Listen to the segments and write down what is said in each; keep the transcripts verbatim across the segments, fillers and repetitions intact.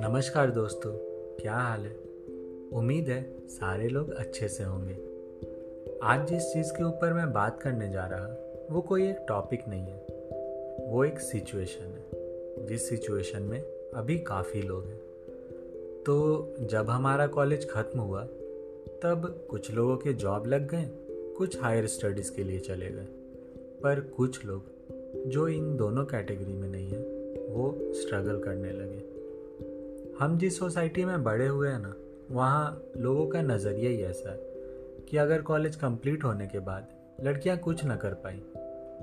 नमस्कार दोस्तों, क्या हाल है। उम्मीद है सारे लोग अच्छे से होंगे। आज जिस चीज़ के ऊपर मैं बात करने जा रहा हूँ वो कोई एक टॉपिक नहीं है, वो एक सिचुएशन है जिस सिचुएशन में अभी काफ़ी लोग हैं। तो जब हमारा कॉलेज ख़त्म हुआ तब कुछ लोगों के जॉब लग गए, कुछ हायर स्टडीज़ के लिए चले गए, पर कुछ लोग जो इन दोनों कैटेगरी में नहीं है वो स्ट्रगल करने लगे। हम जिस सोसाइटी में बड़े हुए हैं ना, वहाँ लोगों का नज़रिया ही ऐसा है कि अगर कॉलेज कंप्लीट होने के बाद लड़कियाँ कुछ ना कर पाई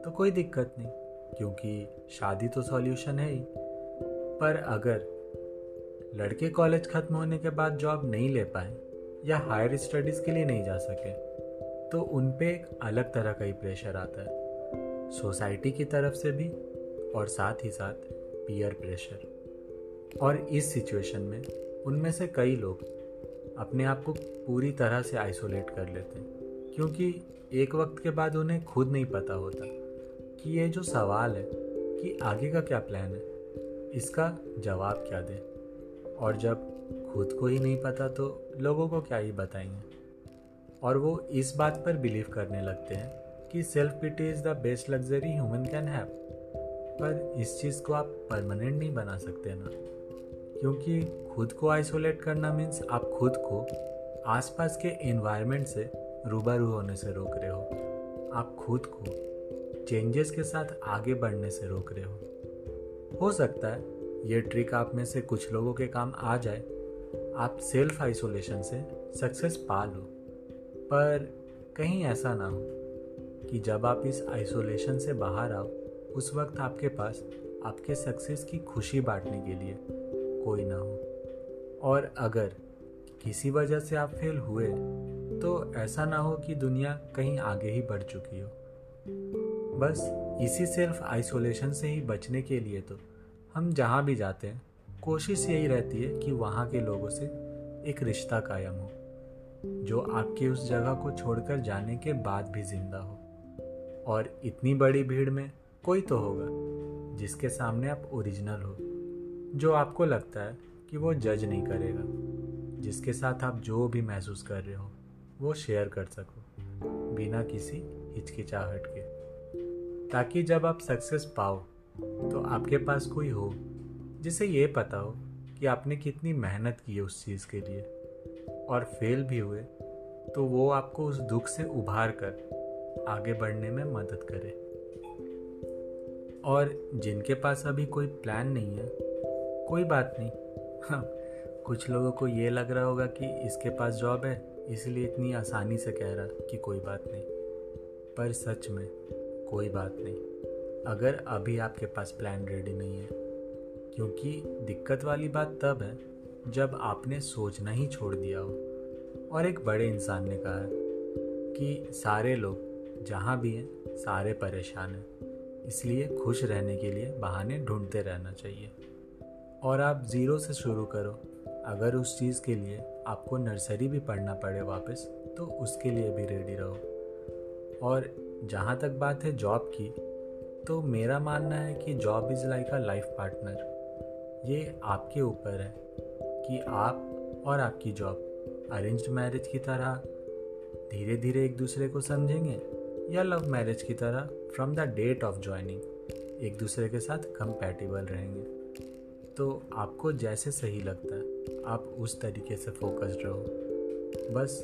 तो कोई दिक्कत नहीं, क्योंकि शादी तो सॉल्यूशन है ही। पर अगर लड़के कॉलेज ख़त्म होने के बाद जॉब नहीं ले पाए या हायर स्टडीज़ के लिए नहीं जा सके तो उन पर एक अलग तरह का ही प्रेशर आता है, सोसाइटी की तरफ से भी और साथ ही साथ पीयर प्रेशर। और इस सिचुएशन में उनमें से कई लोग अपने आप को पूरी तरह से आइसोलेट कर लेते हैं, क्योंकि एक वक्त के बाद उन्हें खुद नहीं पता होता कि ये जो सवाल है कि आगे का क्या प्लान है, इसका जवाब क्या दें। और जब खुद को ही नहीं पता तो लोगों को क्या ही बताएंगे। और वो इस बात पर बिलीव करने लगते हैं कि self pity is the best luxury human can have. पर इस चीज़ को आप परमानेंट नहीं बना सकते ना, क्योंकि खुद को आइसोलेट करना मीन्स आप खुद को आसपास के एनवायरनमेंट से रूबरू होने से रोक रहे हो, आप खुद को चेंजेस के साथ आगे बढ़ने से रोक रहे हो। हो सकता है ये ट्रिक आप में से कुछ लोगों के काम आ जाए, आप सेल्फ आइसोलेशन से सक्सेस पा लो, पर कहीं ऐसा ना हो कि जब आप इस आइसोलेशन से बाहर आओ उस वक्त आपके पास आपके सक्सेस की खुशी बांटने के लिए कोई ना हो। और अगर किसी वजह से आप फेल हुए तो ऐसा ना हो कि दुनिया कहीं आगे ही बढ़ चुकी हो। बस इसी सेल्फ आइसोलेशन से ही बचने के लिए तो हम जहाँ भी जाते हैं कोशिश यही रहती है कि वहाँ के लोगों से एक रिश्ता कायम हो जो आपके उस जगह को छोड़कर जाने के बाद भी जिंदा हो। और इतनी बड़ी भीड़ में कोई तो होगा जिसके सामने आप ओरिजिनल हो, जो आपको लगता है कि वो जज नहीं करेगा, जिसके साथ आप जो भी महसूस कर रहे हो वो शेयर कर सको बिना किसी हिचकिचाहट के, ताकि जब आप सक्सेस पाओ तो आपके पास कोई हो जिसे ये पता हो कि आपने कितनी मेहनत की है उस चीज़ के लिए। और फेल भी हुए तो वो आपको उस दुख से उभार कर आगे बढ़ने में मदद करे। और जिनके पास अभी कोई प्लान नहीं है, कोई बात नहीं। हाँ, कुछ लोगों को ये लग रहा होगा कि इसके पास जॉब है इसलिए इतनी आसानी से कह रहा कि कोई बात नहीं, पर सच में कोई बात नहीं अगर अभी आपके पास प्लान रेडी नहीं है। क्योंकि दिक्कत वाली बात तब है जब आपने सोचना ही छोड़ दिया हो। और एक बड़े इंसान ने कहा है कि सारे लोग जहाँ भी हैं सारे परेशान हैं, इसलिए खुश रहने के लिए बहाने ढूंढते रहना चाहिए। और आप ज़ीरो से शुरू करो, अगर उस चीज़ के लिए आपको नर्सरी भी पढ़ना पड़े वापस तो उसके लिए भी रेडी रहो। और जहाँ तक बात है जॉब की, तो मेरा मानना है कि job is like a life partner. ये आपके ऊपर है कि आप और आपकी जॉब अरेंज्ड मैरिज की तरह धीरे धीरे एक दूसरे को समझेंगे या लव मैरिज की तरह from the date of joining एक दूसरे के साथ कंपैटिबल रहेंगे। तो आपको जैसे सही लगता है आप उस तरीके से फोकस्ड रहो। बस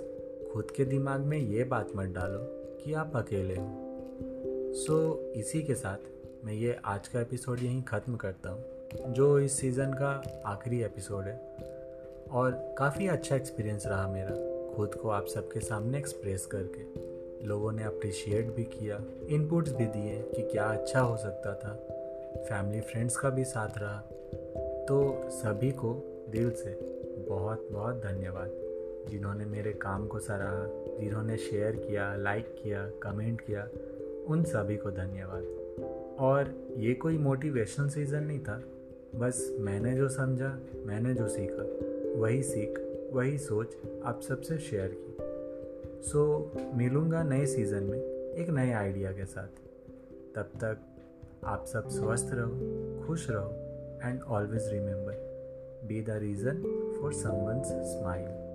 खुद के दिमाग में ये बात मत डालो कि आप अकेले हो। सो इसी के साथ मैं ये आज का एपिसोड यहीं ख़त्म करता हूँ, जो इस सीज़न का आखिरी एपिसोड है। और काफ़ी अच्छा एक्सपीरियंस रहा मेरा खुद को आप सबके सामने एक्सप्रेस करके। लोगों ने अप्रिशिएट भी किया, इनपुट्स भी दिए कि क्या अच्छा हो सकता था, फैमिली फ्रेंड्स का भी साथ रहा। तो सभी को दिल से बहुत बहुत धन्यवाद जिन्होंने मेरे काम को सराहा, जिन्होंने शेयर किया, लाइक किया, कमेंट किया, उन सभी को धन्यवाद। और ये कोई मोटिवेशनल सीज़न नहीं था, बस मैंने जो समझा, मैंने जो सीखा, वही सीख वही सोच आप सबसे शेयर की। सो so, मिलूँगा नए सीज़न में एक नए आइडिया के साथ। तब तक आप सब स्वस्थ रहो, खुश रहो, and always remember, be the reason for someone's smile.